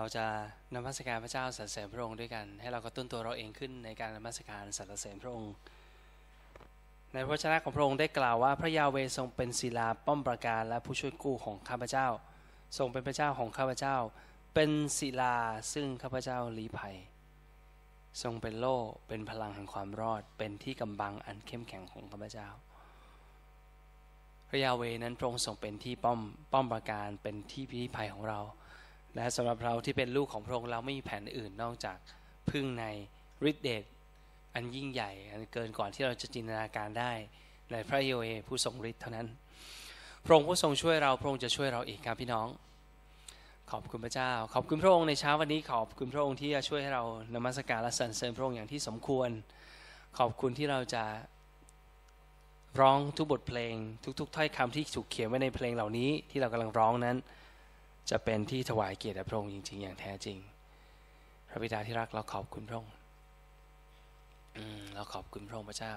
เราจะนมัสการพระเจ้าสรรเสริญพระองค์ด้วยกันให้เรากระตุ้นตัวเราเองขึ้นในการนมัสการสรรเสริญพระองค์ในพระวจนะของพระองค์ได้กล่าวว่าพระยาเวทรงเป็นศิลาป้อมปราการและผู้ช่วยกู้ของข้าพเจ้าทรงเป็นพระเจ้าของข้าพเจ้าเป็นศิลาซึ่งข้าพเจ้าลี้ภัยทรงเป็นโล่เป็นพลังแห่งความรอดเป็นที่กำบังอันเข้มแข็งของข้าพเจ้าพระยาเวนั้นพระองค์ทรงเป็นที่ป้อมปราการเป็นที่ลี้ภัยของเราและสำหรับเราที่เป็นลูกของพระองค์เราไม่มีแผนอื่นนอกจากพึ่งในฤทธิ์เดชอันยิ่งใหญ่อันเกินกว่าที่เราจะจินตนาการได้ในพระยาเวห์ผู้ทรงฤทธิ์เท่านั้นพระองค์ผู้ทรงช่วยเราพระองค์จะช่วยเราอีกครับพี่น้องขอบคุณพระเจ้าขอบคุณพระองค์ในเช้าวันนี้ขอบคุณพระองค์ที่จะช่วยให้เรานมัสการและสรรเสริญพระองค์อย่างที่สมควรขอบคุณที่เราจะร้องทุกบทเพลงทุกๆถ้อยคำที่ถูกเขียนไว้ในเพลงเหล่านี้ที่เรากำลังร้องนั้นจะเป็นที่ถวายเกียรติพระองค์จริงๆอย่างแท้จริงพระบิดาที่รักเราขอบคุณพระองค์เราขอบคุณพระองค์พระเจ้า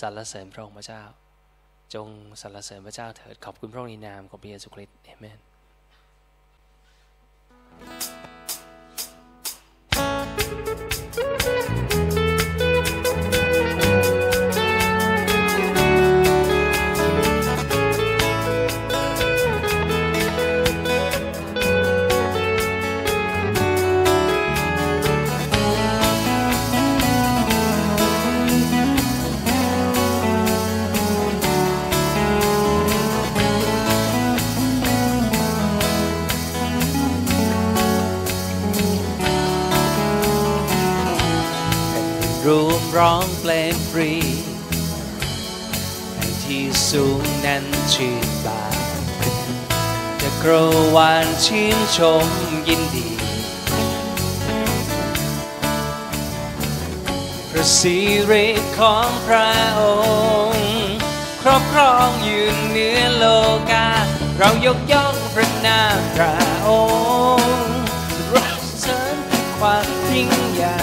สรรเสริญพระองค์พระเจ้าจงสรรเสริญพระเจ้าเถิดขอบคุณพระองค์ในนามของพระเยซูคริสต์เอเมนร้องเพลงฟรีแห่งที่สูงนั้นชื่นบานจะกระวานชื่นชมยินดีพระสิริของพระองค์ครอบครองยืนเหนือโลกาเรายกย่องพระนามพระองค์รักเสริญความยิ่งใหญ่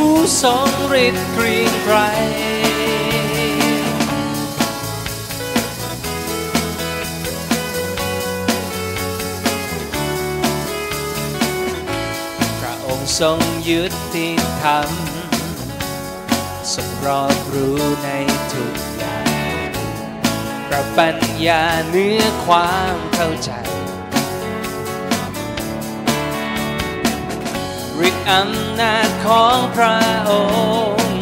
ผู้ทรงฤทธิ์เกรียงไกรพระองค์ทรงยุติธรรมทรงรอบรู้ในทุกอย่างพระปัญญาเหนือความเข้าใจฤทธิ์อำนาจของพระองค์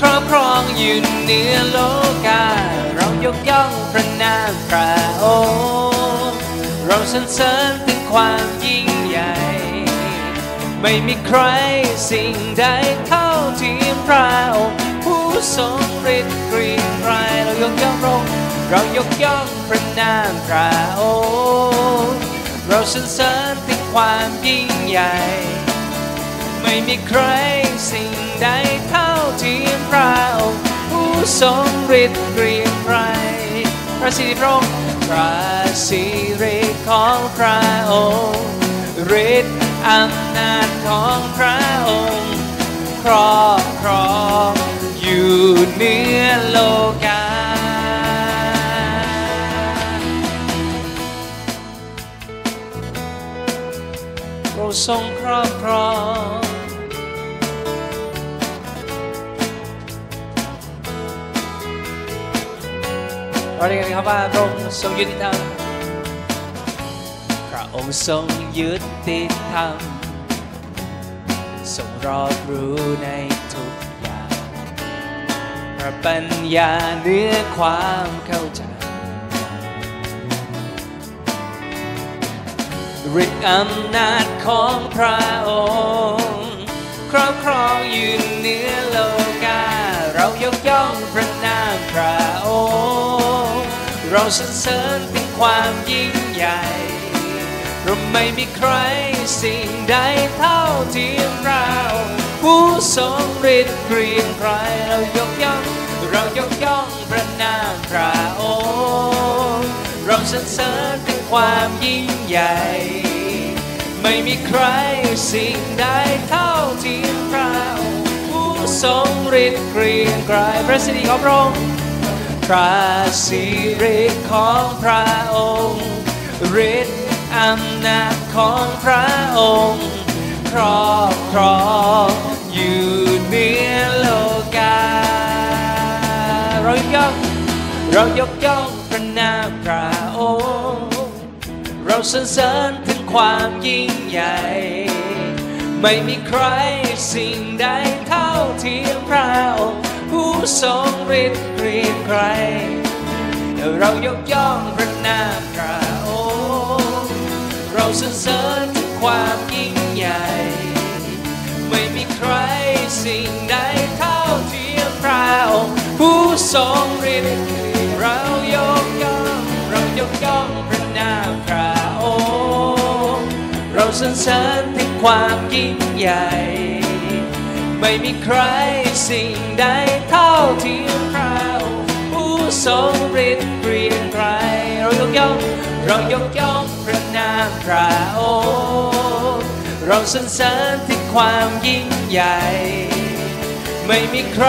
ครอบครองอยู่เหนือโลกาเรายกย่องพระนามพระองค์เราสรรเสริญถึงความยิ่งใหญ่ไม่มีใครสิ่งใดเท่าเทียมพระองค์ผู้ทรงฤทธิ์เกรียงไกรเรายกย่องพระองค์เรายกย่องพระนามพระองค์เราสรรเสริญถึงความยิ่งใหญ่ไม่มีใครสิ่งใดเท่าเทียมพระองค์ผู้ทรงฤทธิ์เกรียงไกรพระสิริพระองค์พระสิริของพระองค์ฤทธิ์อำนาจของพระองค์ครอบครองอยู่เหนือโลกาพระทรงครอบครองเราเรียกกันครับว่าพระองค์ทรงยุติธรรมพระองค์ทรงยุติธรรมทรงรอบรู้ในทุกอย่างพระปัญญาเหนือความเข้าใจฤทธิ์อำนาจของพระองค์ครอบครองยืนเหนือโลกาเรายกย่องพระนามพระองค์เราสรรเสริญถึงความยิ่งใหญ่เราไม่มีใครสิ่งใดเท่าเทียมเราผู้ทรงฤทธิ์เกรียงไกรเรายกย่องพระนามพระองค์เราสรรเสริญถึงความยิ่งใหญ่ไม่มีใครสิ่งใดเท่าเทียมเราผู้ทรงฤทธิ์เกรียงไกรพระสิริของพระองค์ พระสิริของพระองค์ฤทธิ์อำนาจของพระองค์ครอบครองอยู่เหนือโลกาเรายกย่องพระนามพระองค์เราสรรเสริญถึงความยิ่งใหญ่ไม่มีใครสิ่งใดเท่าเทียมพระองค์ผู้ทรงฤทธิ์เกรียงไกรเรายกย่องพระนามพระองค์เราสรรเสริญถึงความยิ่งใหญ่ไม่มีใครสิ่งใดเท่าเทียมพระองค์ผู้ทรงฤทธิ์เรายกย่องพระนามพระองค์เราสรรเสริญถึงความยิ่งใหญ่ไม่มีใครสิ่งใดเท่าเทียมพระองค์ผู้ทรงฤทธิ์เกรียงไกรเรายกย่องพระนามพระองค์เราสรรเสริญถึงความยิ่งใหญ่ไม่มีใคร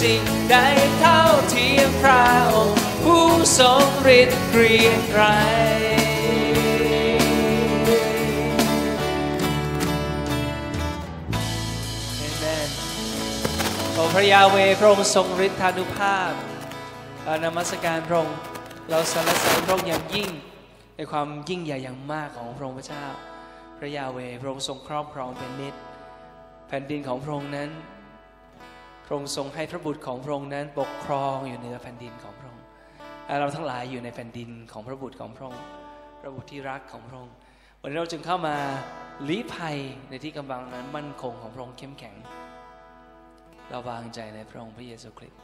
สิ่งใดเท่าเทียมพระองค์ผู้ทรงฤทธิ์เกรียงไกรเอเมนขอพระยาเวห์พระองค์ทรงฤทธานุภาพนมัสการพระองค์เราสรรเสริญพระองค์อย่างยิ่งในความยิ่งใหญ่อย่างมากของพระองค์พระเจ้าพระยาเวห์พระองค์ทรงครอบครองเป็นนิจแผ่นดินของพระองค์นั้นพระองค์ทรงให้พระบุตรของพระองค์นั้นปกครองอยู่เหนือแผ่นดินของพระองค์เราทั้งหลายอยู่ในแผ่นดินของพระบุตรของพระองค์พระบุตรที่รักของพระองค์วันนี้เราจึงเข้ามาลี้ภัยในที่กำบังนั้นมั่นคงของพระองค์เข้มแข็งเราวางใจในพระองค์พระเยซูคริสต์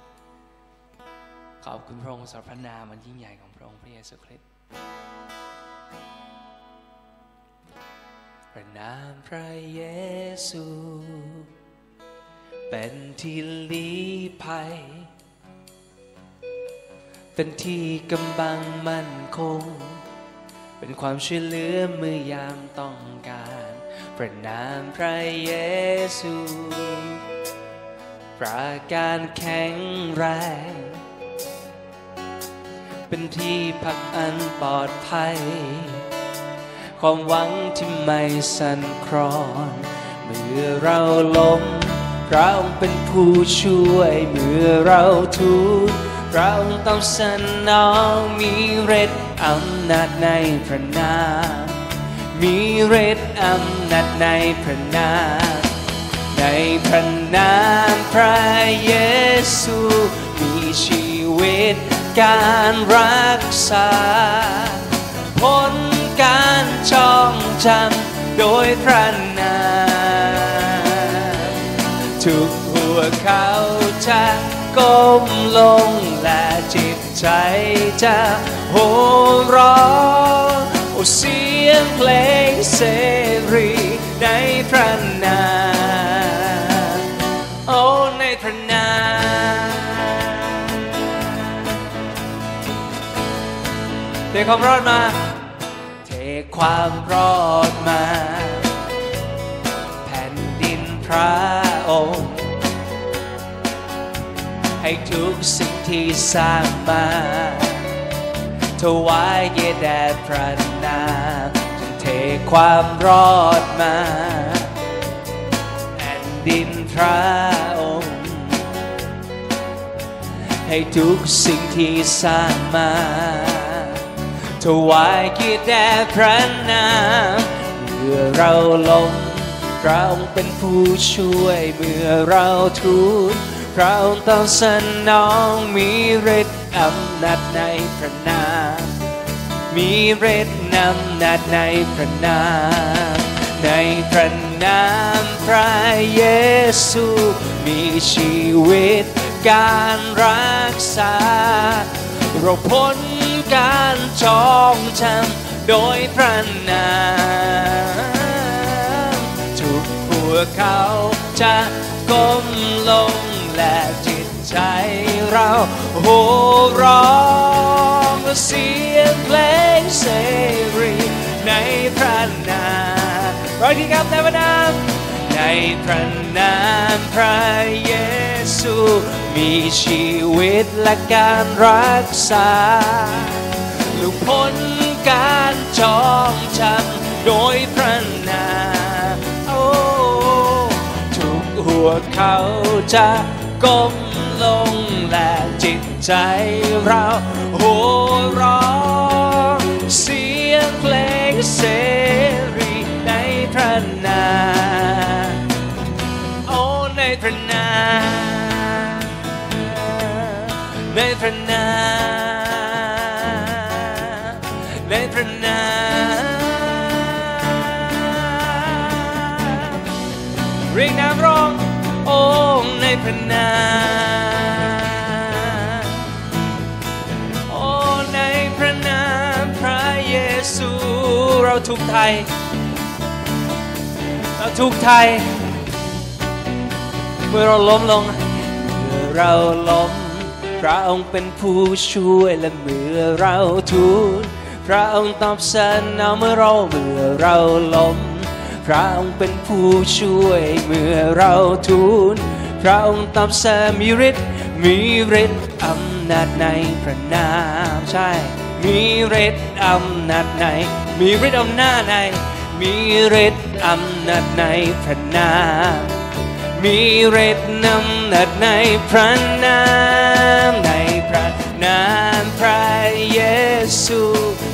ขอบคุณพระองค์สรรพนามอันยิ่งใหญ่ของพระองค์พระเยซูคริสต์พระนามพระเยซูเป็นที่ลี้ภัยเป็นที่กำบังมั่นคงเป็นความช่วยเหลือเมื่อยามต้องการพระนามพระเยซูประการแข็งแรงเป็นที่พักอันปลอดภัยความหวังที่ไม่สั่นคลอนเมื่อเราล้มพระองค์เป็นผู้ช่วยเมื่อเราทุกข์พระองค์ต้องสนองมีฤทธิ์อำนาจในพระนามมีฤทธิ์อำนาจในพระนามในพระนามพระเยซูมีชีวิตการรักษาพ้นการจองจำโดยพระนามทุกหัวเขาจะก้มลงและจิตใจจะโห่ร้องโอ้เสียงเพลงเสรีในพระนามโอ้ในพระนามเทความรอดมาเทความรอดมาแผ่นดินพระให้ทุกสิ่งที่สร้างมาถวายแด่พระนามจนเทความรอดมาแผ่นดินพระองค์ให้ทุกสิ่งที่สร้างมาถวายแด่พระนามเมื่อเราลงพระองค์เป็นผู้ช่วยเมื่อเราทุกข์พระองค์ต้องสนองมีฤทธิ์อำนาจในพระนามมีฤทธิ์อำนาจในพระนามในพระนามพระเยซูมีชีวิตการรักษาเราพ้นการจองจำโดยพระนามเขาจะก้มลงและจิตใจเราโห่ร้องเสียงเพลงเสรีในพระนามร้อยที่ครับในพระนามในพระนามพระเยซู มีชีวิตและการรักษาหลุดพ้นการจองจำโดยพระนามโอ้ทุกหัวเขาจะก้มลงและจิตใจเราโห่ร้องเสียงเพลงเสรีในพระนามโอ้ในพระนามในพระนามในพระนามเรียกนามร้องโอ้ในพระนามโอ้ในพระนามพระเยซูเราทุกไทยเราทุกไทยเมื่อเราล้มลงเมื่อเราล้มพระองค์เป็นผู้ช่วยและเมื่อเราทูลพระองค์ตอบสนองเมื่อเราล้มพระองค์เป็นผู้ช่วยเมื่อเราทูลพระองค์ตอบสนองมีฤทธิ์อำนาจในพระนามใช่มีฤทธิ์อำนาจในมีฤทธิ์อำนาจในมีฤทธิ์อำนาจในพระนามมีฤทธิ์อำนาจในพระนามในพระนามพระเยซู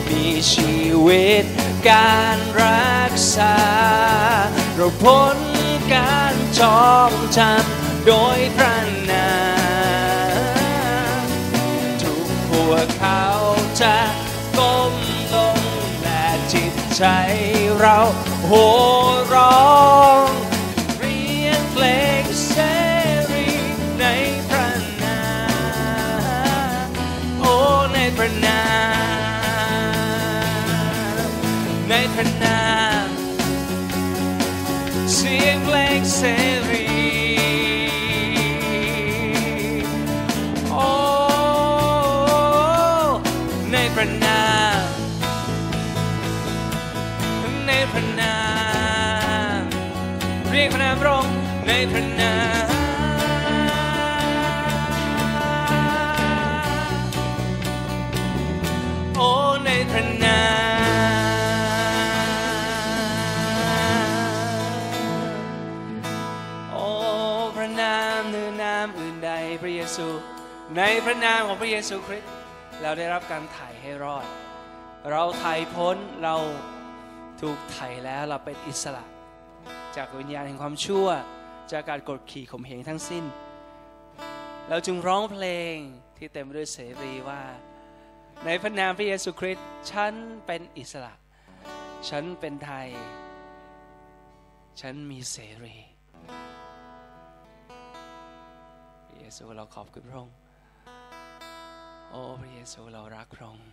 มีชีวิตการรักษาเราพ้นการจองจำโดยพระนามทุกหัวเขาจะก้มลงและจิตใจเราโห่ร้องเรียนเพลงเสรีในพระนามโอ้ในพระนามในพระนามเสียงเพลงเสรีโอ้ในพระนามในพระนามเรียกพระนามร้องในพระนามโอ้ในพระนามในพระนามของพระเยซูคริสต์เราได้รับการไถ่ให้รอดเราไถ่พ้นเราถูกไถ่แล้วเราเป็นอิสระจากวิญญาณแห่งความชั่วจากการกดขี่ข่มเหงทั้งสิ้นเราจึงร้องเพลงที่เต็มด้วยเสรีว่าในพระนามพระเยซูคริสต์ฉันเป็นอิสระฉันเป็นไทยฉันมีเสรีพระเยซูเราขอบคุณพระองค์โอ้พระเยซูเรารักพระองค์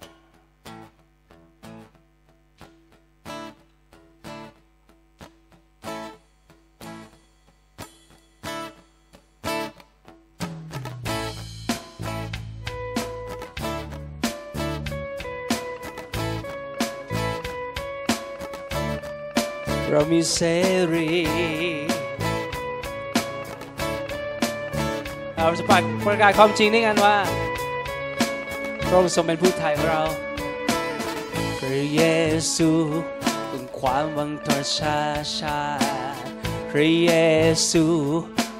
เรามีเสรีเราจะประกาศความจริงด้วยกันว่าพระองค์ทรงเป็นผู้ไถ่ของเราพระเยซูเป็นความหวังต่อชาติพระเยซู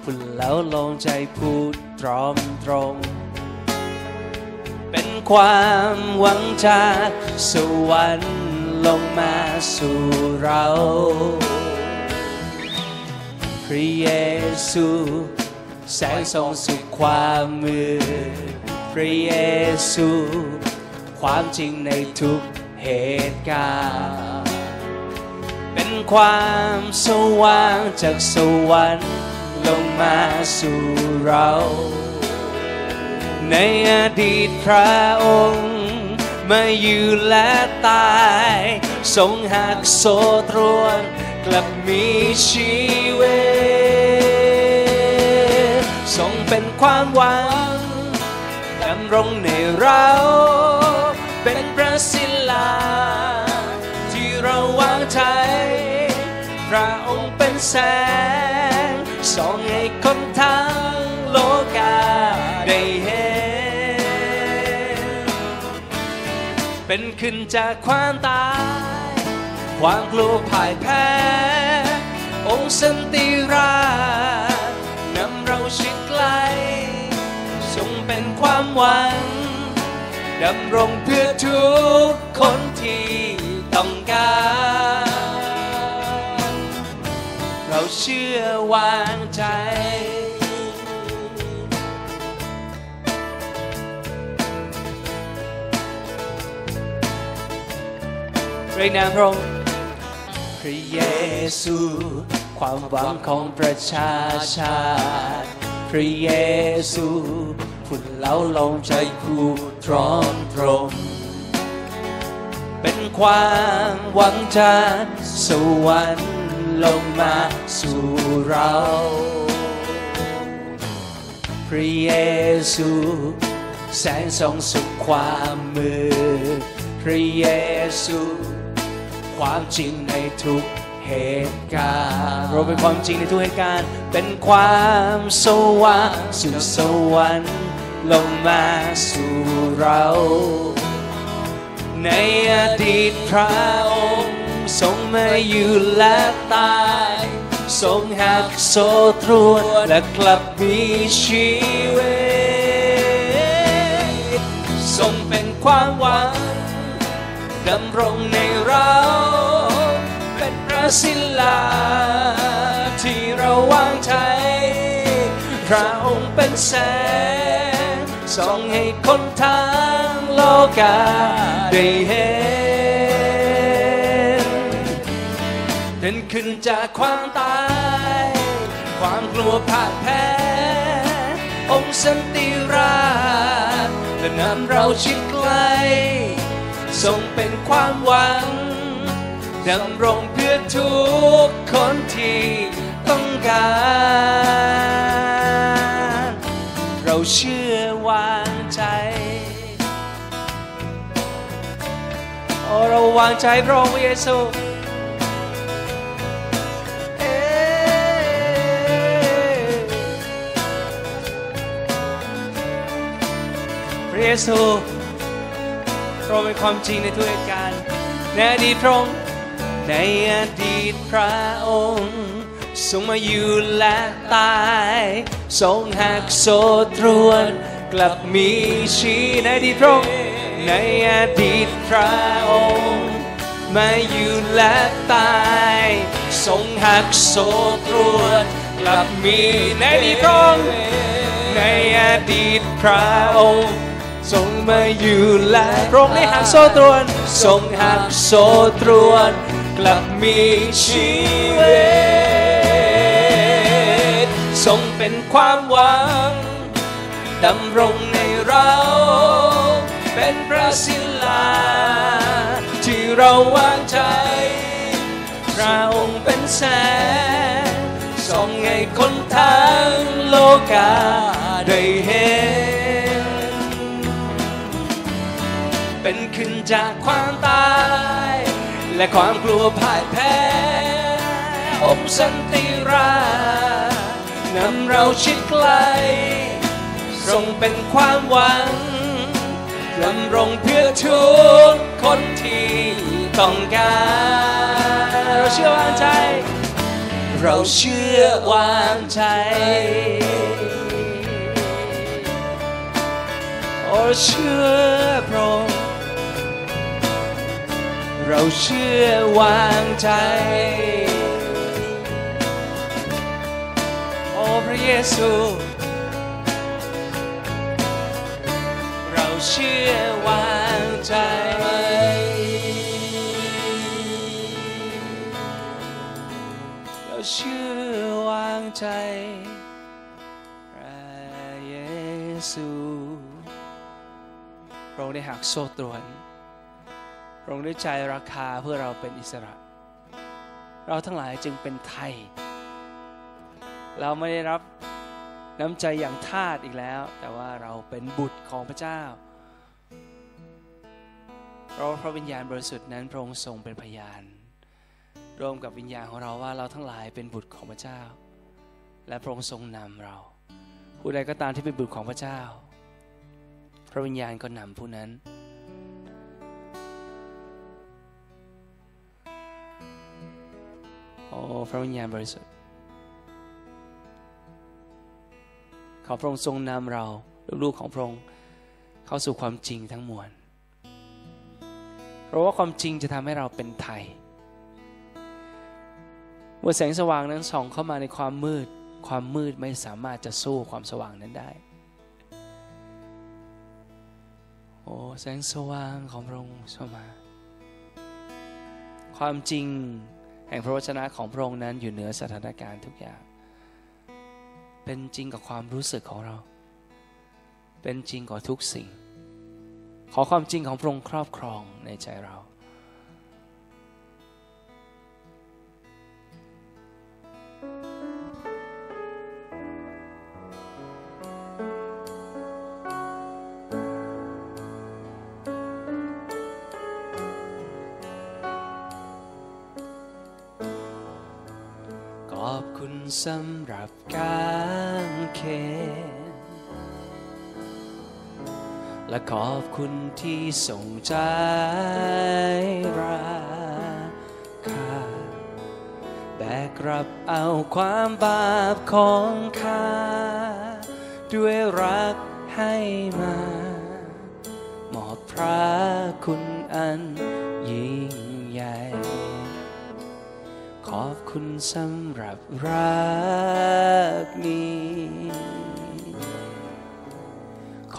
ผู้แล้วลงใจพูดตรงเป็นความหวังจากสวรรค์ลงมาสู่เราพระเยซูแสงส่องสู่ความมืดพระเยซูความจริงในทุกเหตุการณ์เป็นความสว่างจากสวรรค์ลงมาสู่เราในอดีตพระองค์มาอยู่และตายทรงหักโซ่ตรวนกลับมีชีวิตทรงเป็นความหวังดำรงในเราเป็นพระศิลาที่เราวางใจพระองค์เป็นแสงส่องให้คนทั้งโลกา เป็นขึ้นจากความตายความกลัวพ่ายแพ้องค์สันติราชนำเราชิดไกลทรงเป็นความหวังดำรงเพื่อทุกคนที่ต้องการเราเชื่อวางใจเรียกนามพระองค์พระเยซูความหวังของประชาชาติพระเยซูผู้เล้าลมใจผู้ตรอมตรมเป็นความหวังจากสวรรค์ลงมาสู่เราพระเยซูแสงส่องสุขความมืดพระเยซูความจริงในทุกเหตุการณ์เราเป็นความจริงในทุกเหตุการณ์เป็นความสว่างสุดสวรรค์ลงมาสู่เราในอดีตพระองค์ทรงมาอยู่และตายทรงหักโซ่ตรวนและกลับมีชีวิตทรงเป็นความหวังดำรงในเราเป็นพระศิลาที่เราวางใจพระองค์เป็นแสงส่องให้คนทั้งโลกาได้เห็นเดินขึ้นจากความตายความกลัวพ่ายแพ้องค์สันติราชและนำเราชิดไกลทรงเป็นความหวังดำรงเพื่อทุกคนที่ต้องการเราเชื่อวางใจเราวางใจพระองค์เยซูพระเยซูพระองค์เป็นความจริงในทุกเหตุการณ์ในอดีตพระองค์ในอดีตพระองค์ทรงมาอยู่และตายทรงหักโซ่ตรวนกลับมีชีวิตในอดีตพระองค์ในอดีตพระองค์มาอยู่และตายทรงหักโซ่ตรวนกลับมีในอดีตพระองค์ในอดีตพระองค์ทรงมาอยู่และพระองค์ได้หักโซ่ตรวนทรงหักโซ่ตรวนกลับมีชีวิตทรงเป็นความหวังดำรงในเราเป็นพระศิลาที่เราวางใจพระองค์เป็นแสงส่องให้คนทั้งโลกาได้เห็นเป็นขึ้นจากความตายและความกลัวพ่ายแพ้องค์สันติราชนำเราชิดไกลทรงเป็นความหวังดำรงเพื่อทุกคนที่ต้องการเราเชื่อวางใจเราเชื่อวางใจเราเชื่อพระองค์เราเชื่อวางใจโอ้พระเยซูเราเชื่อวางใจเราเชื่อวางใจพระเยซูพระองค์ได้หักโซ่ตรวนพระองค์ด้วยใจราคาเพื่อเราเป็นอิสระเราทั้งหลายจึงเป็นไทยเราไม่ได้รับน้ำใจอย่างทาสอีกแล้วแต่ว่าเราเป็นบุตรของพระเจ้าเพราะพระวิญญาณบริสุทธิ์นั้นพระองค์ทรงเป็นพยานร่วมกับวิญญาณของเราว่าเราทั้งหลายเป็นบุตรของพระเจ้าและพระองค์ทรงนำเราผู้ใดก็ตามที่เป็นบุตรของพระเจ้าพระวิญญาณก็นำผู้นั้น พระวิญญาณบริสุทธิ์ขอพระองค์ทรงนำเราลูกๆของพระองค์เข้าสู่ความจริงทั้งมวลเพราะว่าความจริงจะทำให้เราเป็นไทยเมื่อแสงสว่างนั้นส่องเข้ามาในความมืดความมืดไม่สามารถจะสู้ความสว่างนั้นได้โอ้แสงสว่างของพระองค์เข้ามาความจริงแห่งพระวจนะของพระองค์นั้นอยู่เหนือสถานการณ์ทุกอย่างเป็นจริงกับความรู้สึกของเราเป็นจริงกับทุกสิ่งขอความจริงของพระองค์ครอบครองในใจเราขอบคุณสำหรับกางเขนและขอบคุณที่ส่งใจรักข้าแบกรับเอาความบาปของข้าด้วยรักให้มามอบพระคุณอันยิ่งใหญ่ขอบคุณสำหรับรักนี้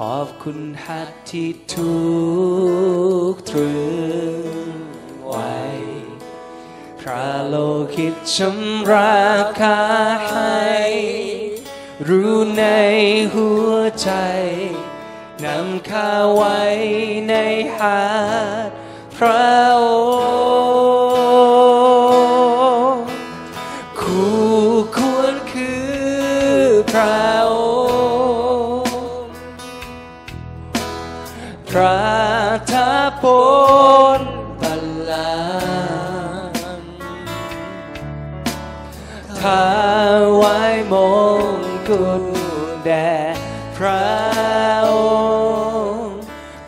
ขอบคุณหัตถ์ที่ถูกตรึงไว้พระโลหิตชำระข้าให้รู้ในหัวใจนำข้าไว้ในหัตถ์พระองค์คู่ควรคือพระประทับบนบัลลังก์ถวายมงกุฎแด่พระองค์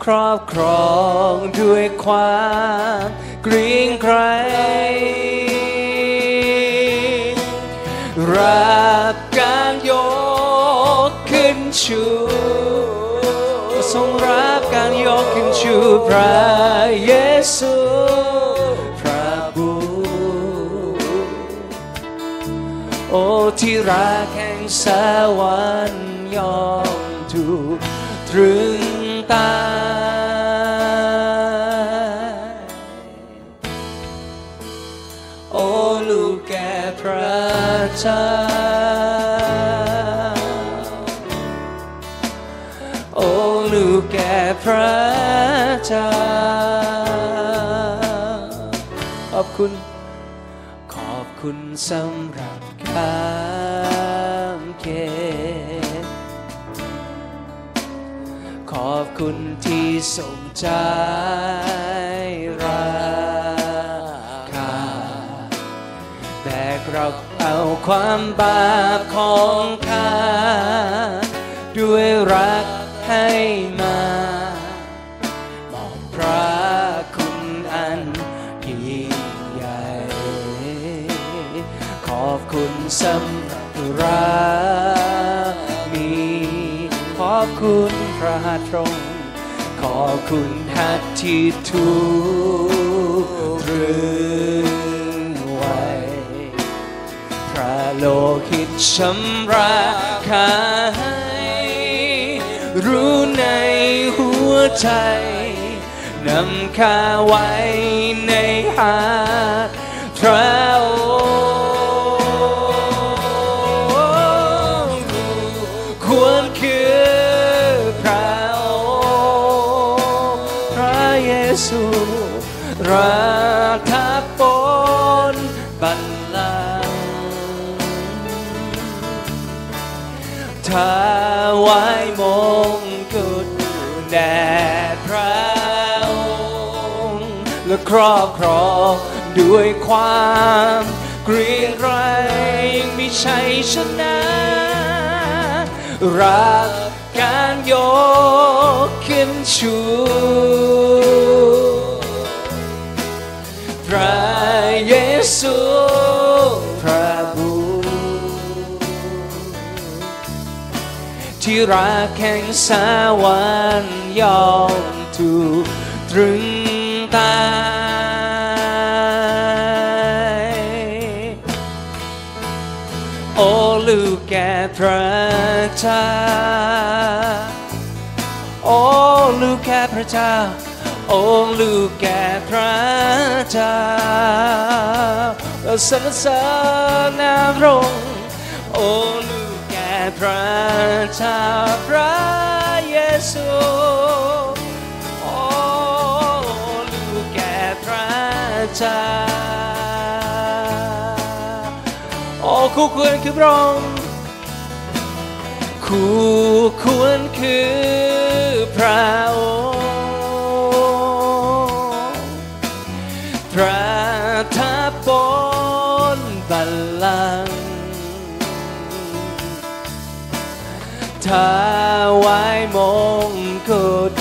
ครอบครองด้วยความเกรียงไกรรับการยกขึ้นชูทรงรับการยกขึ้นชูพระเยซูพระบุตรโอ้ที่รักแห่งสวรรค์ยอมถูกตรึงตายโอ้ลูกแก่พระเจ้าแก่พระเจ้าขอบคุณขอบคุณสำหรับความเกณฑ์ขอบคุณที่ทรงใจรักข้าแบกรับเอาความบาปของข้าด้วยรักให้มามอบพระคุณอันยิ่งใหญ่ขอบคุณสำหรับรักมีขอบคุณพระหัตถ์พระองค์ขอบคุณหัตถ์ที่ถูกตรึงไว้พระโลหิตชำระข้ารู้ในหัวใจนำข้าไว้ในหัตถ์พระองค์ควรคือพระองค์พระเยซูราทับบนบัลลังก์ถวายมงกุฎแด่พระองค์และครอบครองด้วยความเกรียงไกรมีชัยชนะรักการยกขึ้นชูพระเยซู รักแห่งสวรรค์ยอมถูกตรึงตายโอ้ลูกแก่พระเจ้าโอ้ลูกแก่พระเจ้าโอ้ลูกแก่พระเจ้าสรรเสริญนาพระองค์โอ้ลูกแก่พระเจ้าพระเยซูโอ้ลูกแก่พระเจ้าโอ้คู่ควรคือพระองค์คู่ควรคือพระองค์ประทับบนบัลลังก์ถวายมงกุฎ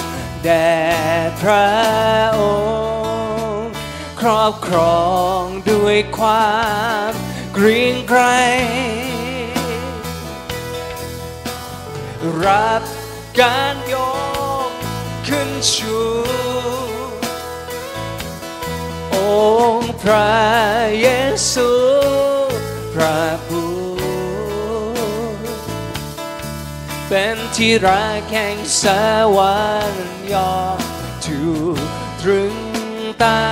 แด่พระองค์ครอบครองด้วยความเกรียงไกรรับการยกขึ้นชูองค์พระเยซูพระผู้เป็นที่รักแห่งสวรรค์ยอมถูกตรึงตา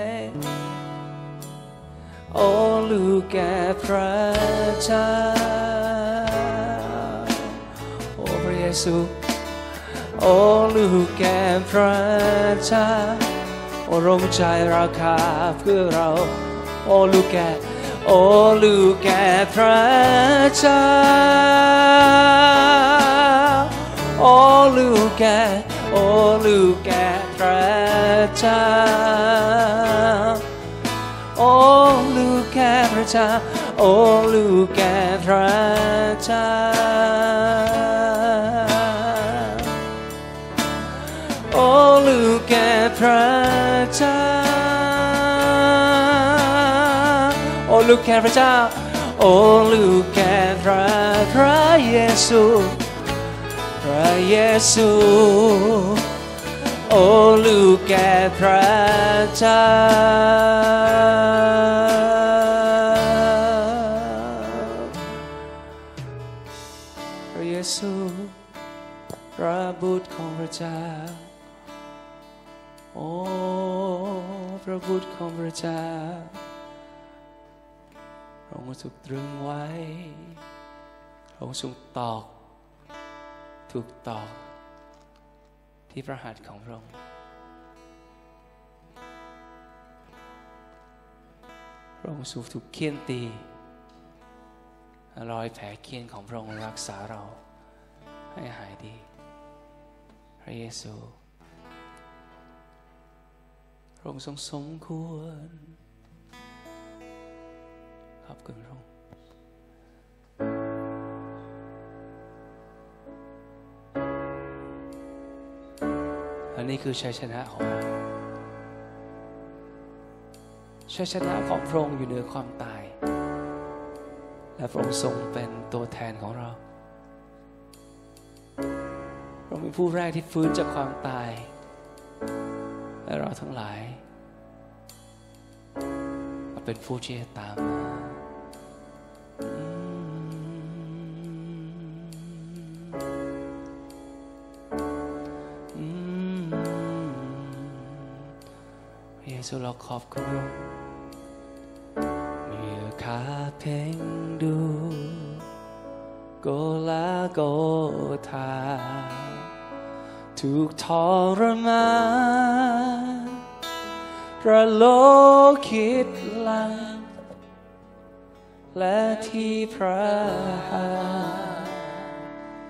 ยโอ้ลูกแก่พระเจ้าโอ้พระเยซูโอ้ลูกแก่พระเจ้าโอ้ร่มใจราคาเพื่อเราโอ้ลูกแก่โอ้ลูกแก่พระเจ้าโอ้ลูกแก่โอ้ลูกแก่พระเจ้าโอ้ลูกแก่พระเจ้าโอ้ลูกแก่พระเจ้าโอ้ลูกแก่พระเจ้าโอ้ลูกแก่พระเจ้าโอ้ลูกแก่พระเยซูพระเยซูโอ้ลูกแก่พระเจ้าพระเยซูพระบุตรของพระเจ้าโอ้พระบุตรของพระเจ้าพระองค์ทรงตรึงไว้พระองค์ทรงตอกถูกตอกที่พระหัตถ์ของพระองค์พระองค์ทรงถูกเฆี่ยนตีรอยแผลเฆี่ยนของพระองค์รักษาเราให้หายดีพระเยซูพระองค์ทรงสมควรขอบคุณพระองค์อันนี้คือชัยชนะของเราชัยชนะของพระองค์อยู่เหนือความตายและพระองค์ทรงเป็นตัวแทนของเราเราเป็นผู้แรกที่ฟื้นจากความตายและเราทั้งหลายเป็นผู้ที่จะตามมาพระเยซูเราขอบคุณพระองค์เมื่อข้าเพ่งดูโกลาโกธาถูกทรมานพระโลหิตล้างและที่พระหัตถ์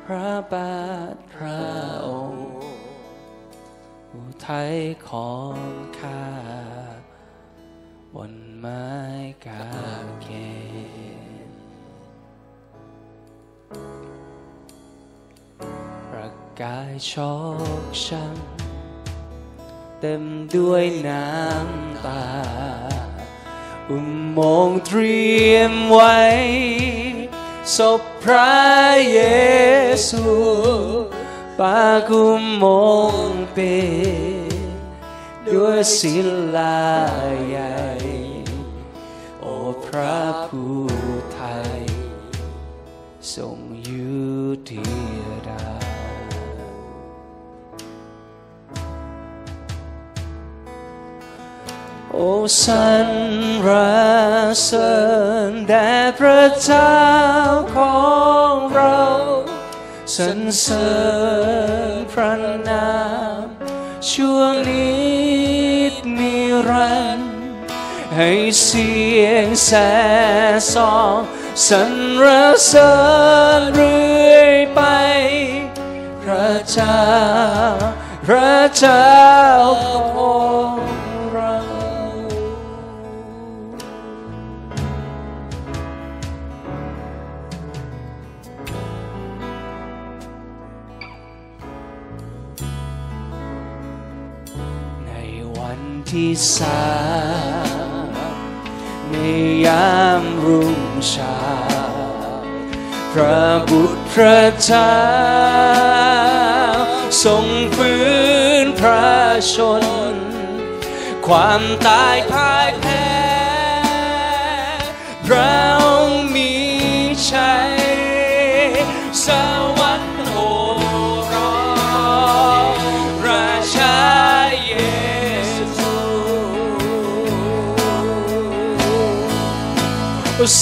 พระบาทพระองค์อุทัยของข้าบนไม้กางเขนกายชอกช้ำเต็มด้วยน้ำตาอุโมงค์เตรียมไว้ ศพพระเยซูปากุมมงเปด้วยศิลาใหญ่โอ้พระผู้ไทยทรงอยู่ที่ใดโอ้สรรเสริญแด่พระเจ้าของเราสรรเสริญพระนามชั่วนิดนิรันดร์ให้เสียงแสสองสรรเสริญเรื่อยไปพระเจ้าพระเจ้าของเราในวันที่สามในยามรุ่งเช้าพระบุตรพระเจ้าทรงฟื้นพระชนความตายพ่ายแพ้พระองค์มีชัยสวรรค์โห่ร้องราชาเยซู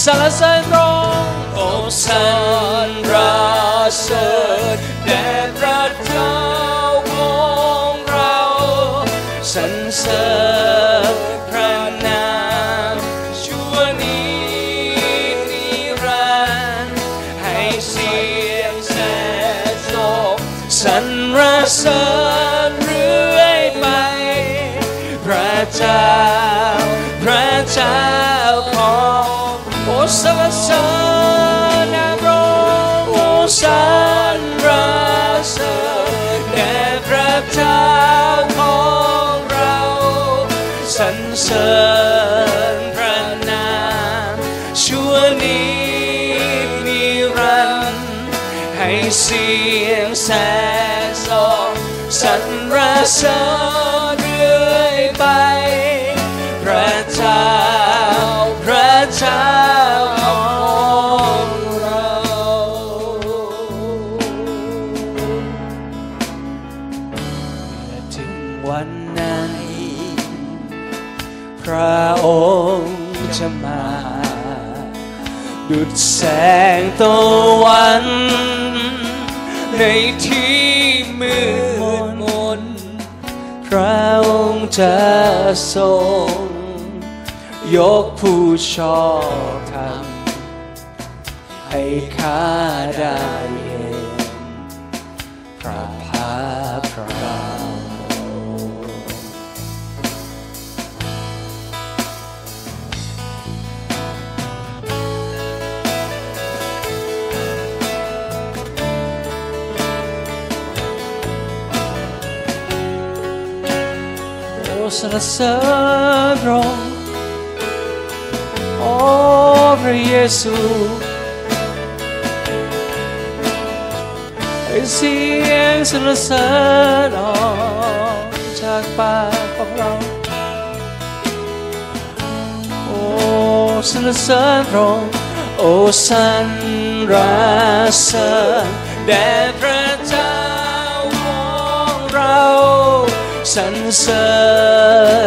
สรรเสริญพระองค์โอ้สรรเสริญแด่พระเจ้าของเราสรรเสริญพระนามชั่วนิรันดร์ให้เสียงแสนโศกสรรเสริญเรื่อยไปพระเจ้าพระเจ้าของสรรเสริญแด่พระองค์ โอ้สรรเสริญแด่พระเจ้าของเราสรรเสริญพระนามชั่วนิดนิรันดร์ให้เสียงแสนโศกสรรเสริญเรื่อยไปพระเจ้าพระเจ้าพระองค์จะมาดุจแสงตะวันในที่มืดมนพระองค์จะทรงยกผู้ชอบธรรมให้ข้าได้เห็นพระภาพพระสรรเสริญพระองค์โอ้พระเยซูให้เสียงสรรเสริญออกจากปากของเราโอ้สรรเสริญพระองค์โอ้สรรเสริญแด่พระเจ้าของเราสรรเสริ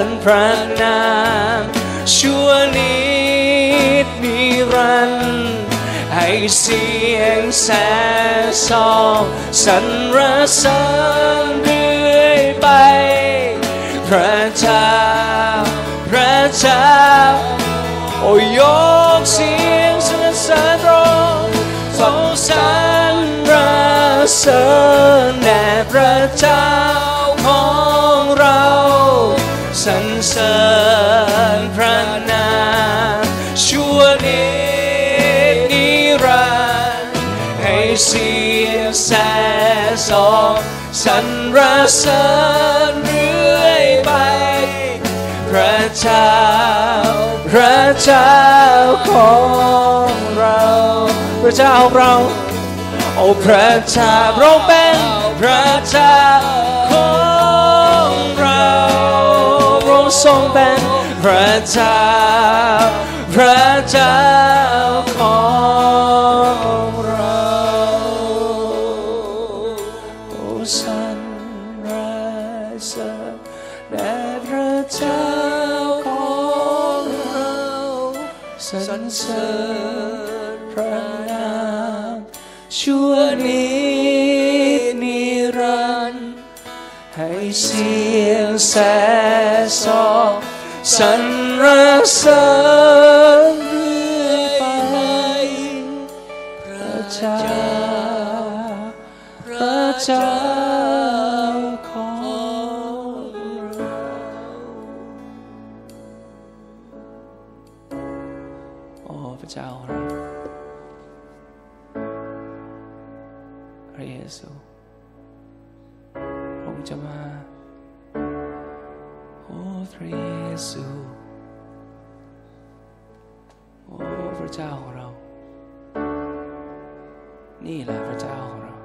ญพระนามชั่วนิดนิรันดร์ให้เสียงแสนสองสรรเสริญเรื่อยไปพระเจ้าพระเจ้าโอ้ยกเสียงสรรเสริญร้องสรรเสริญแด่พระเจ้าของเราสรรเสริญพระนามชั่วนิดนิรันดร์ให้เสียงแสนสองสรรเสริญเรื่อยไปพระเจ้าพระเจ้าของเรา พระเจ้าเราโอ้พระเจ้าเราเป็นพระเจ้าของเราเราทรงเป็นพระเจ้าพระเจ้าของเราโอ้สรรเสริญแด่พระเจ้าของเราสรรเสริญพระนามชั่วนี้นิรันดร์ให้เสียงแสสองสรรเสริญเรื่อยไปพระเจ้าพระเจ้าของเราโอ้พระเจ้าเราพระเยซูพระองค์จะมาโอ้พระเยซูโอ้พระเจ้าของเรานี่แหละพระเจ้าของเรา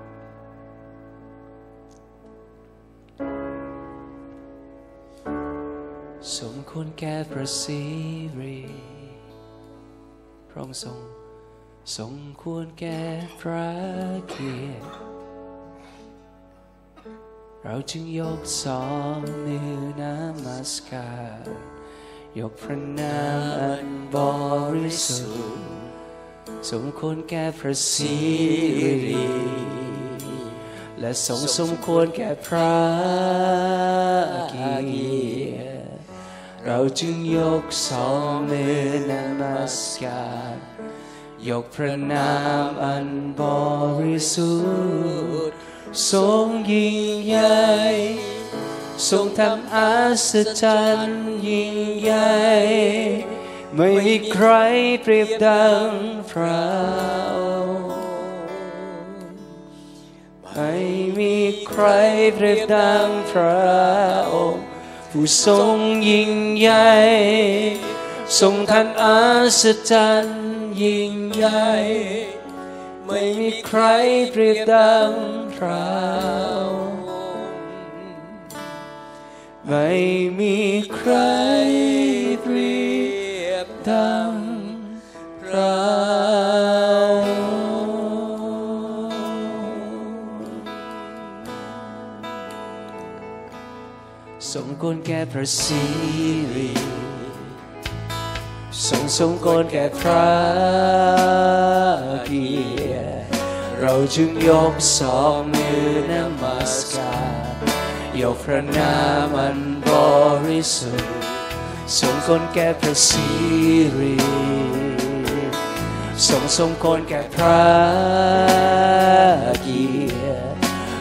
สมควรแก่พระสิริพระองค์ทรงควรแก่พระเกียรติเราจึงยกสองมือนมัสการยกพระนามอันบริสุทธิ์สมควรแก่พระสิริและสมควรแก่พระเกียรติเราจึงยกสองมือนมัสการยกพระนามอันบริสุทธิ์ทรงยิ่งใหญ่ทรงทำอัศจรรย์ยิ่งใหญ่ไม่มีใครเปรียบดังพระองค์ไม่มีใครเปรียบดังพระองค์ผู้ทรงยิ่งใหญ่ทรงทำอัศจรรย์ยิ่งใหญ่ไม่มีใครเปรียบดังพระองค์ไม่มีใครเปรียบดังพระองค์สมควรแก่พระสิริทรงโกนแก่พระเกียรติเราจึงยกสองมือนมัสการยกพระนามอันบริสุทธิ์ทรงโกนแก่พระสิริทรงโกนแก่พระเกียรติ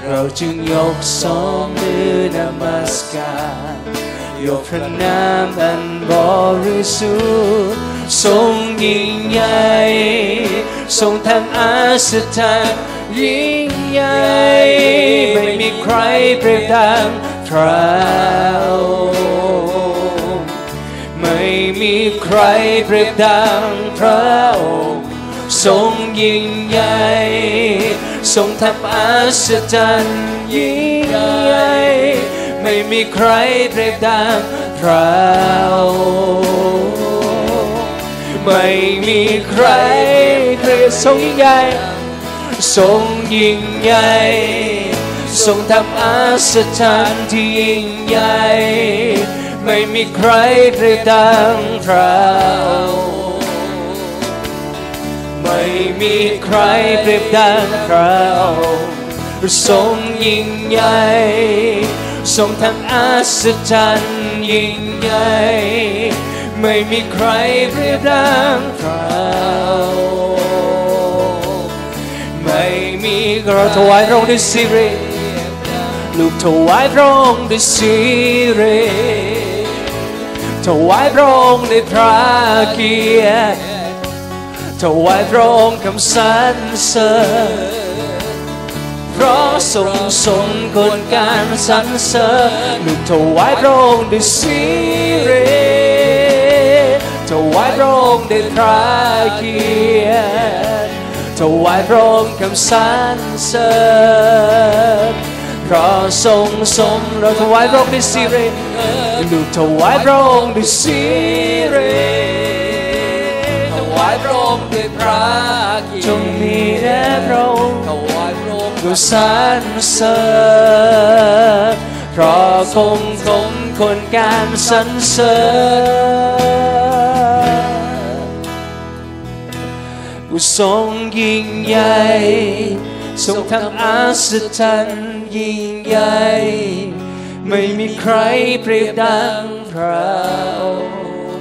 เราจึงยกสองมือนมัสการยกพระนามอันบริสุทธิ์ทรงยิ่งใหญ่ทรงทำอัศจรรย์ยิ่งใหญ่ไม่มีใครเปรียบดังพระองค์ไม่มีใครเปรียบดังพระองค์ทรงยิ่งใหญ่ทรงทำอัศจรรย์ยิ่งใหญ่ไม่มีใครเปรียบดังพระองค์ไม่มีใครเปรียบทรงยิ่งใหญ่ทรงทำอัศจรรย์ที่ยิ่งใหญ่ไม่มีใครเปรียบดังพระองค์ไม่มีใครเปรียบดังพระองค์ทรงยิ่งใหญ่ทรงทำอัศจรรย์ยิ่งใหญ่ไม่มีใครเปรียบดังพระองค์ไม่มีเราถวายพระองค์ด้วยสิริลูกถวายพระองค์ด้วยสิริถวายพระองค์ด้วยพระเกียรติถวายพระองค์คำสรรเสริญเพราะทรงคนการสรรเสริญลูกถวายพระองค์ด้วยสิริถวายพระองค์ด้วยพระเกียรติ ถวายพระองค์คำสรรเสริญเพราะทรงสมเราถวายพระองค์ด้วยสิริลูกถวายพระองค์ด้วยสิริถวายพระองค์ด้วยพระเกียรติจงมีแด่พระองค์ถวายพระองค์ด้วยสรรเสริญเพราะทรงสมคนการสรรเสริญผู้ทรงยิ่งใหญ่ทรงทำอัศจรรย์ยิ่งใหญ่ไม่มีใครเปรียบดังพระองค์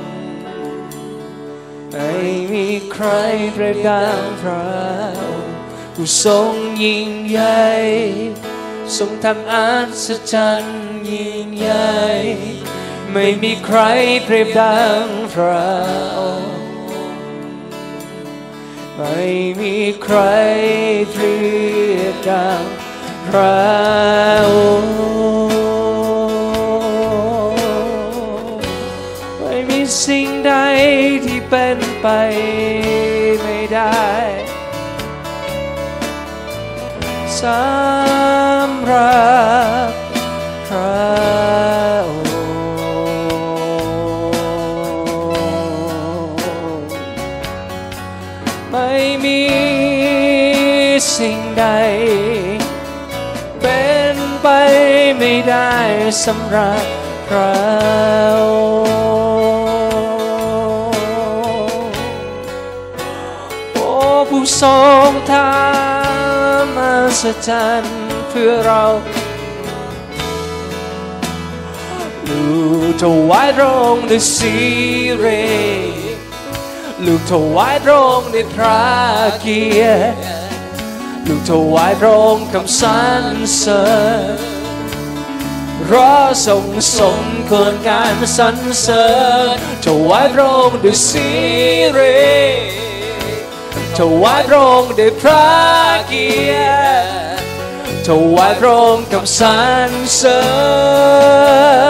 ไม่มีใครเปรียบดังพระองค์ผู้ทรงยิ่งใหญ่ทรงทำอัศจรรย์ยิ่งใหญ่ไม่มีใครเปรียบดังพระองค์ไม่มีใครเปรียบดังพระองค์ไม่มีสิ่งใดที่เป็นไปไม่ได้สำหรับพระองค์สิ่งใดเป็นไปไม่ได้สำหรับเราโอ้ผู้ทรงทำอัศจรรย์เพื่อเราลูกถวายพระองค์ด้วยสิริลูกถวายพระองค์ด้วยพระเกียรติลูกถวายพระองค์คำสรรเสริญเพราะทรงสมควรการสรรเสริญถวายพระองค์ด้วยสิริถวายพระองค์ด้วยพระเกียรติถวายพระองค์คำสรรเสริ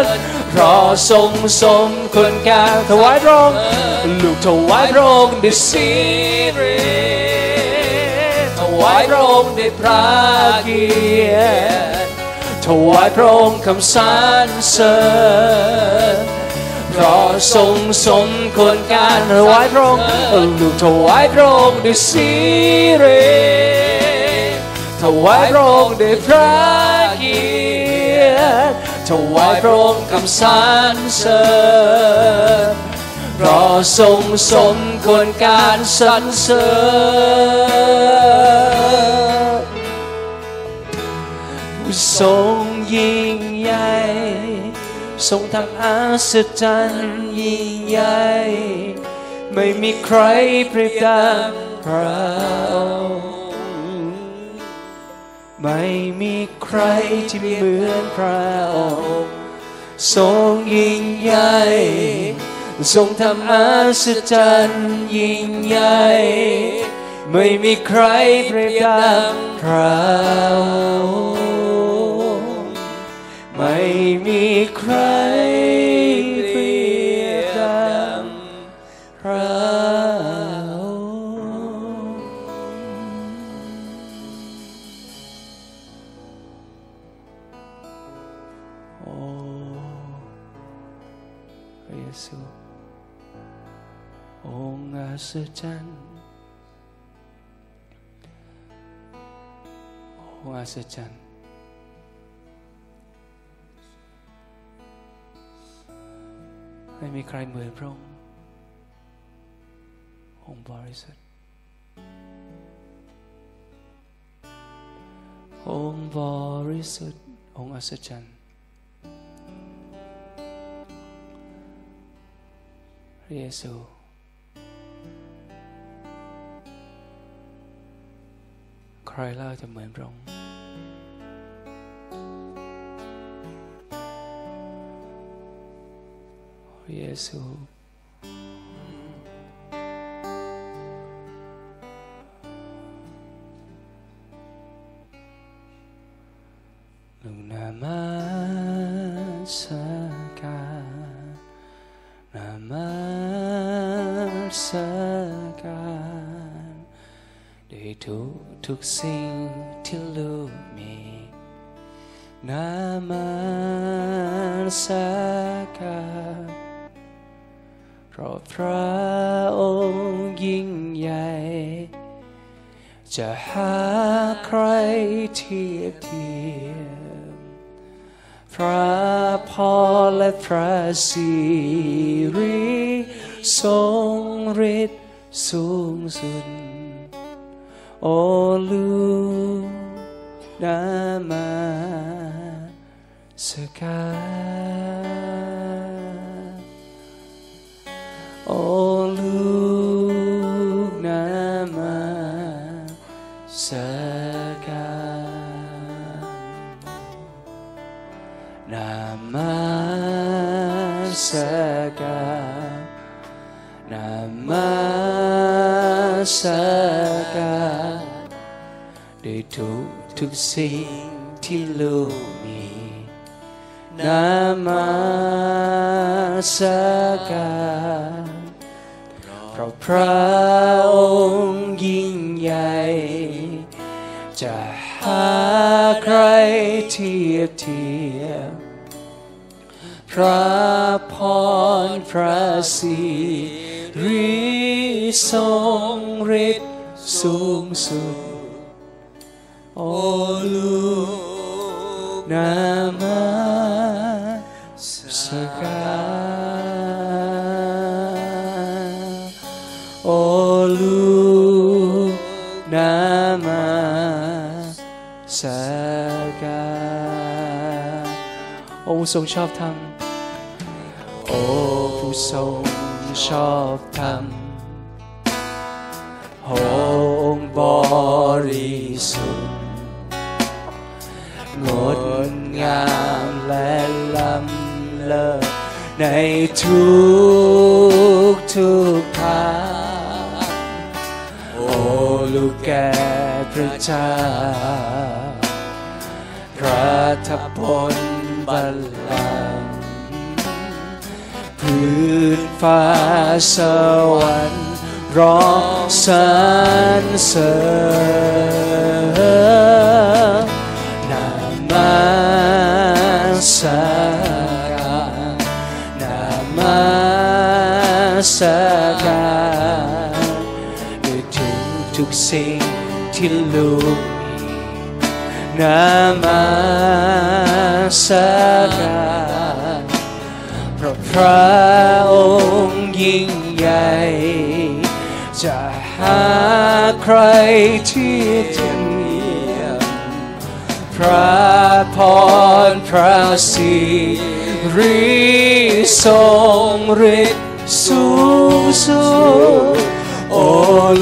ญเพราะทรงสมควรการถวายพระองค์ลูกถวายพระองค์ด้วยสิริถวายพระองค์ด้วยพระเกียรติถวายพระองค์คำสรรเสริญเพราะทรงสมควรการถวายพระองค์ลูกถวายพระองค์ด้วยสิริถวายพระองค์ด้วยพระเกียรติถวายพระองค์คำสรรเสริญเพราะทรงสมควรการสรรเสริญทรงยิ่งใหญ่ทรงทำอัศจรรย์ยิ่งใหญ่ไม่มีใครเปรียบดังพระองค์ไม่มีใครที่เหมือนพระองค์ทรงยิ่งใหญ่ทรงทำอัศจรรย์ยิ่งใหญ่ไม่มีใครเปรียบดังพระองค์ไม่มีใครเปรียบดังพระองค์โอ้พระเยซูองค์อัศจรรย์องค์อัศจรรย์ไม่มีใครเหมือนพระองค์องค์บริสุทธิ์องค์บริสุทธิ์องค์อัศจรรย์พระเยซูใครเล่าจะเหมือนพระองค์พระเยซูลูกนมัสการนมัสการได้ ทุกสิ่งที่ลูกมีนามันสักการเพราะพระองค์ยิ่งใหญ่จะหาใครเทียบเทียมพระพรและพระสิริทรงฤทธิ์สูงสุดโอลูนามาสการโอลูนามาสการนามาสการนามาสการได้ทุกสิ่งที่ลูกมีนามาสการเพราะพระองค์ยิ่งใหญ่จะหาใครเทียบเทียมพระพรพระสิริทรงฤทธิ์สูงสุดโอลูนามาสการโอลูนามาสการองค์ทรงชอบธรรมโอผู้ทรงชอบธรรมองค์บริสุทธิ์งดงามและล้ำเลิศในทุกภาคโอ้ลูกแก่พระเจ้าประทับบนบัลลังก์พื้นฟ้าสวรรค์ร้องสรรเสริญนามาสการนามาสการด้วยทุกสิ่งที่ลูกมีนามาสการเพราะพระองค์ยิ่งใหญ่จะหาใครที่เทียมพระพรพระสิริทรงฤทธิ์สูงสุดโอ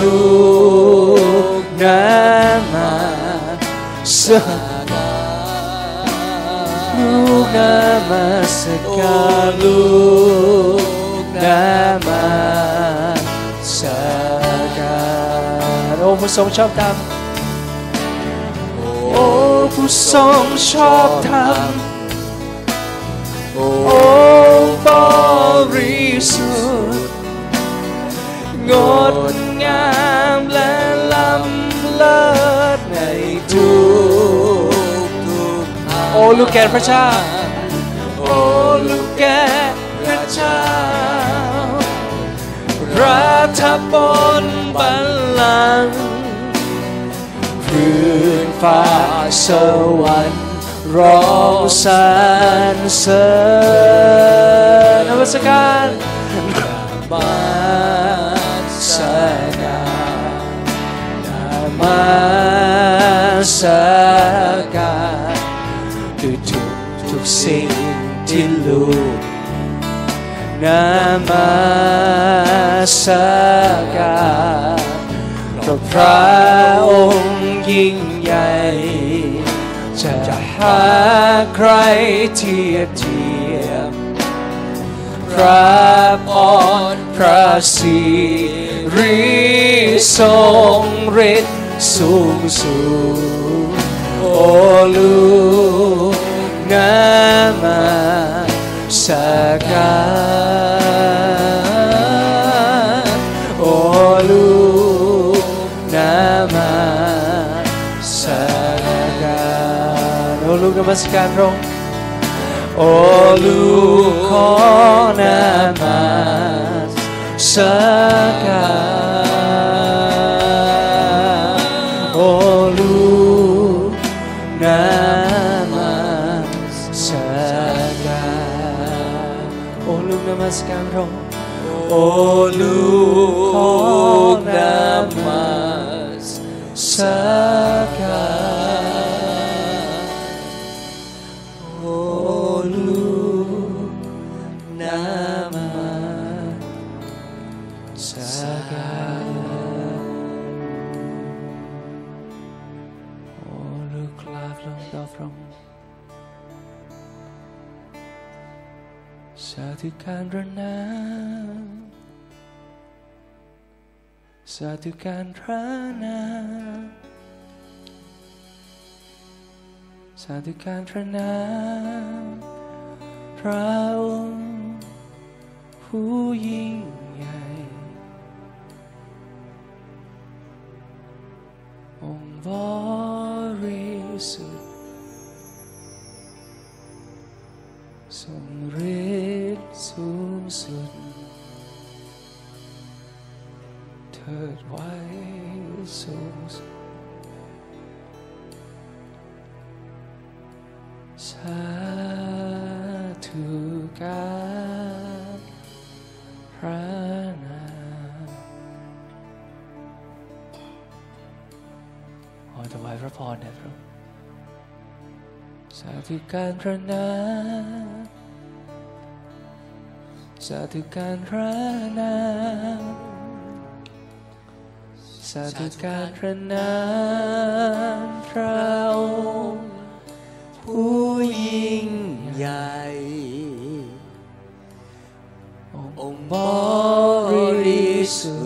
ลูนามาสการลูกนามาสการลูกนามาโอ้ผู้ทรงชอบธรรมโอ้ผู้ทรงชอบธรรมโอ้บริสุทธิ์งดงามและล้ำเลิศในทุกโอ้ลูกแก่พระเจ้าโอ้ลูกแก่พระเจ้าประทับบนบัลลังก์พื้นฟ้าสวรรค์ร้องสรรเสริญนมัสการนามาสการนามาสการด้วยทุกสิ่งที่ลูกนามาสการเพราะพระองค์ยิ่งใหญ่จะหาใครเทียบเทียมพระพรพระสิริทรงฤทธิ์สูงสุดโอลูนามาสการโอลูนามา มัสการพระองค์โอ้ลูกขอนมัสการโอ้ลูกนมัสการโอ้ลูกนมัสการพระองค์โอ้ลูกขอนมัสการโอ้ลูกนมัสการโอ้ลูกกราบลงต่อพระองค์สาธุการรณาสาธุการพระนามสาธุการพระนามพระองค์ผู้ยิ่งใหญ่องค์บริสุทธิ์ทรงฤทธิ์สูงสุดเถิดไว้สูงสุดสาธุการพระนามขอถวายพระพรแด่พระองค์สาธุการพระนามสาธุการพระนามสาธุการพระนามพระองค์ผู้ยิ่งใหญ่องค์บริสุ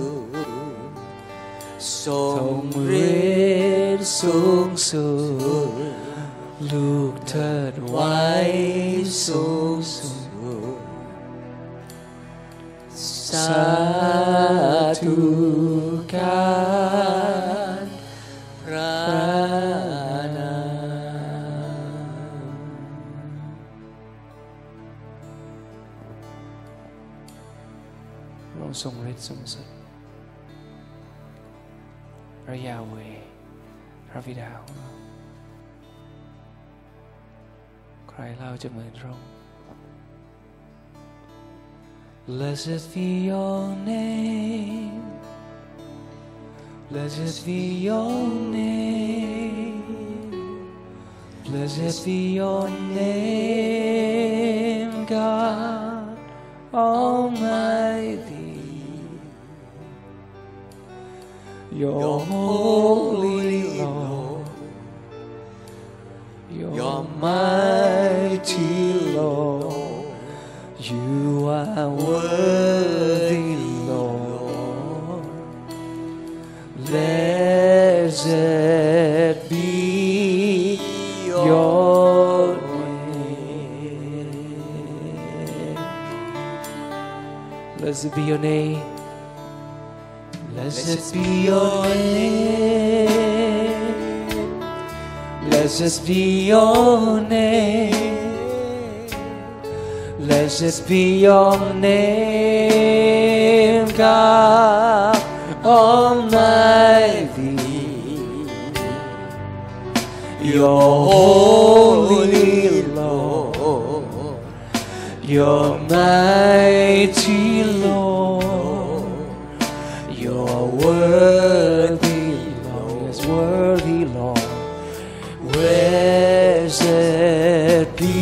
ทธิ์ทรงฤทธิ์สูงสุดลูกเถิดไว้สูงสุดสาธุการพระนามพระองค์ทรงฤทธิ์สูงสุดพระยาเวห์พระบิดาของเราใครเล่าจะเหมือนพระองค์ Blessed be your name Blessed be your name, blessed be your name, God Almighty. You're holy, Lord. You're mighty, Lord. You are worthy, Lord.Blessed be your name. Blessed be your name. Blessed be your name. Blessed be your name. Blessed be your name, God.Almighty, You're holy, Lord. You're mighty, Lord. You're worthy, Lord. Yes, worthy, Lord. Blessed be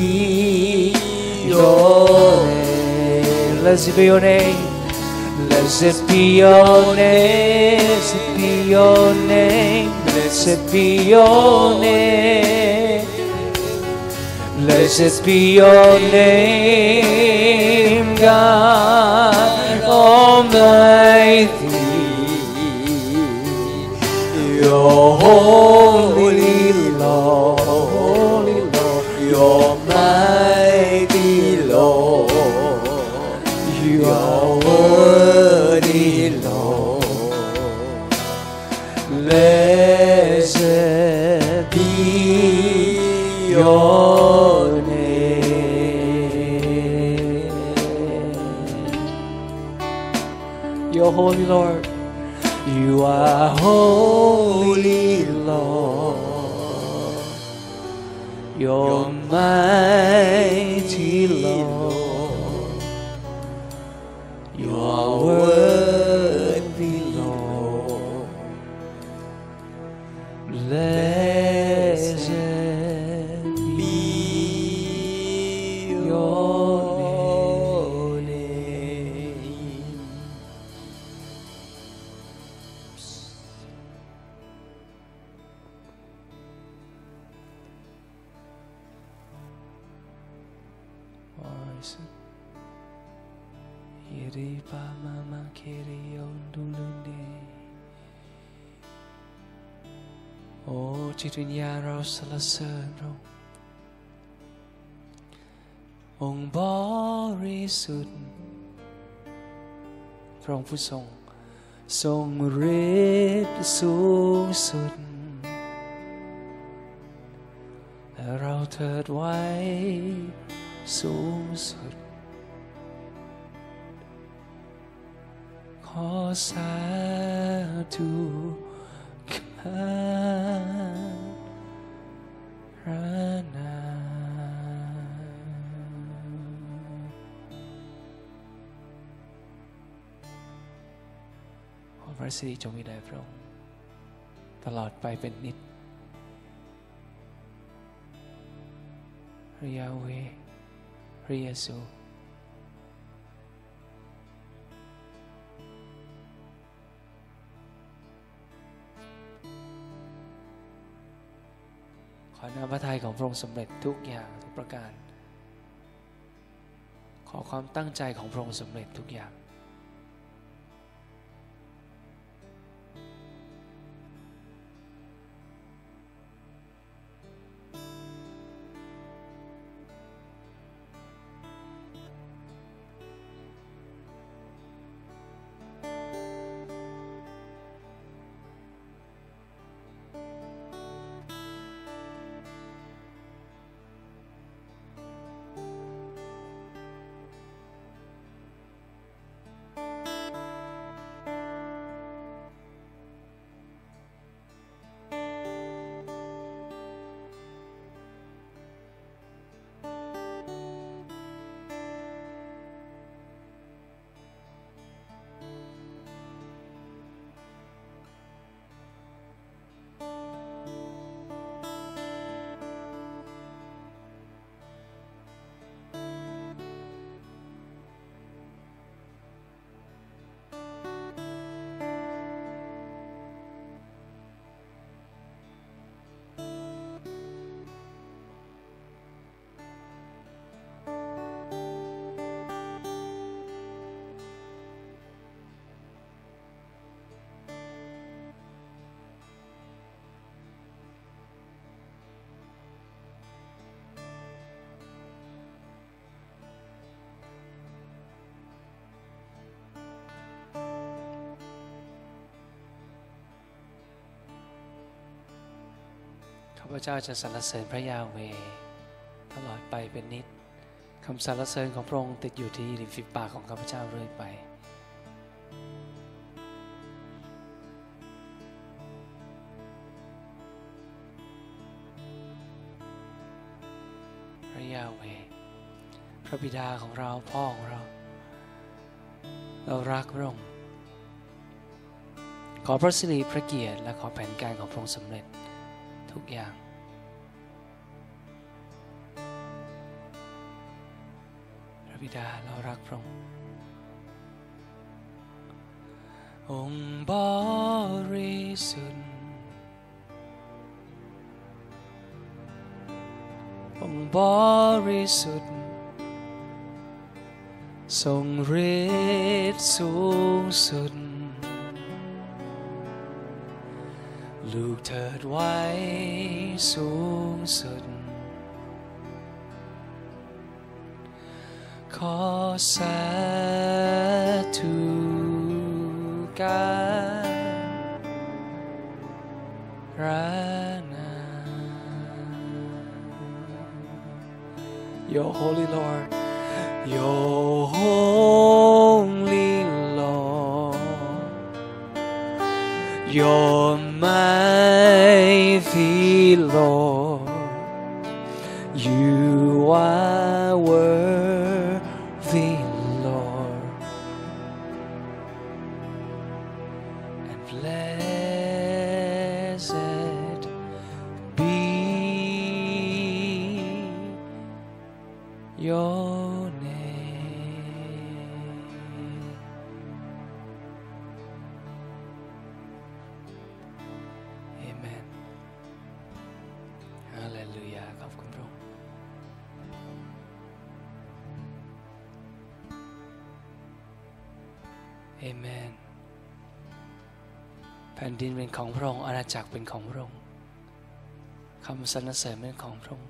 Your name. Blessed be Your name.Blessed be your name, blessed be your name, blessed be your name, blessed be your name, God Almighty, You're holy, Lord, You're mighty, Lord, You're.Blessed be your You're holy, Lord. You are holy, Lord. You're mighty, Lord. You are worthy, Lord. Blessed be your name. Iri pama makiri ondulende.โอ้จิตวิญญาณเราสรรเสริญพระองค์องค์บริสุทธิ์พระองค์ผู้ทรงฤทธิ์สูงสุดและเราเถิดไว้สูงสุดขอสาธุพระนามพระสิริจงมีแด่พระองค์ตลอดไปเป็นนิจพระยาห์เวห์พระเยซูขอน้ำพระทัยของพระองค์สำเร็จทุกอย่างทุกประการขอความตั้งใจของพระองค์สำเร็จทุกอย่างข้าพเจ้าจะสรรเสริญพระยาห์เวห์ตลอดไปเป็นนิจคำสรรเสริญของพระองค์ติดอยู่ที่ริมฝีปากของข้าพเจ้าเรื่อยไปพระยาห์เวห์พระบิดาของเราพ่อของเราเรารักพระองค์ขอพระสิริพระเกียรติและขอแผนการของพระองค์สำเร็จทุกอย่างพระบิดาเรารักพระองค์องค์บริสุทธิ์องค์บริสุทธิ์ทรงฤทธิ์สูงสุดลูกเถิดไว้สูงสุดขอสาธุการรักนา You're holy Lord You're holy Lord You're mighty, Lord. You are worthy, Lord, and blessed be your name. Amen. Hallelujah. ขอบคุณพระองค์เอเมนแผ่นดินเป็นของพระองค์อาณาจักรเป็นของพระองค์คำสรรเสริญเป็นของพระองค์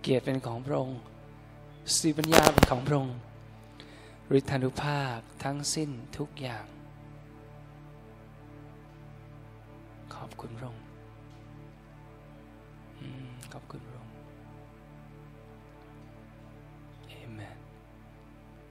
เกียรติเป็นของพระองค์สติปัญญาเป็นของพระองค์ฤทธานุภาพทั้งสิ้นทุกอย่างขอบคุณพระองค์ขอบคุณพระองค์เอเมน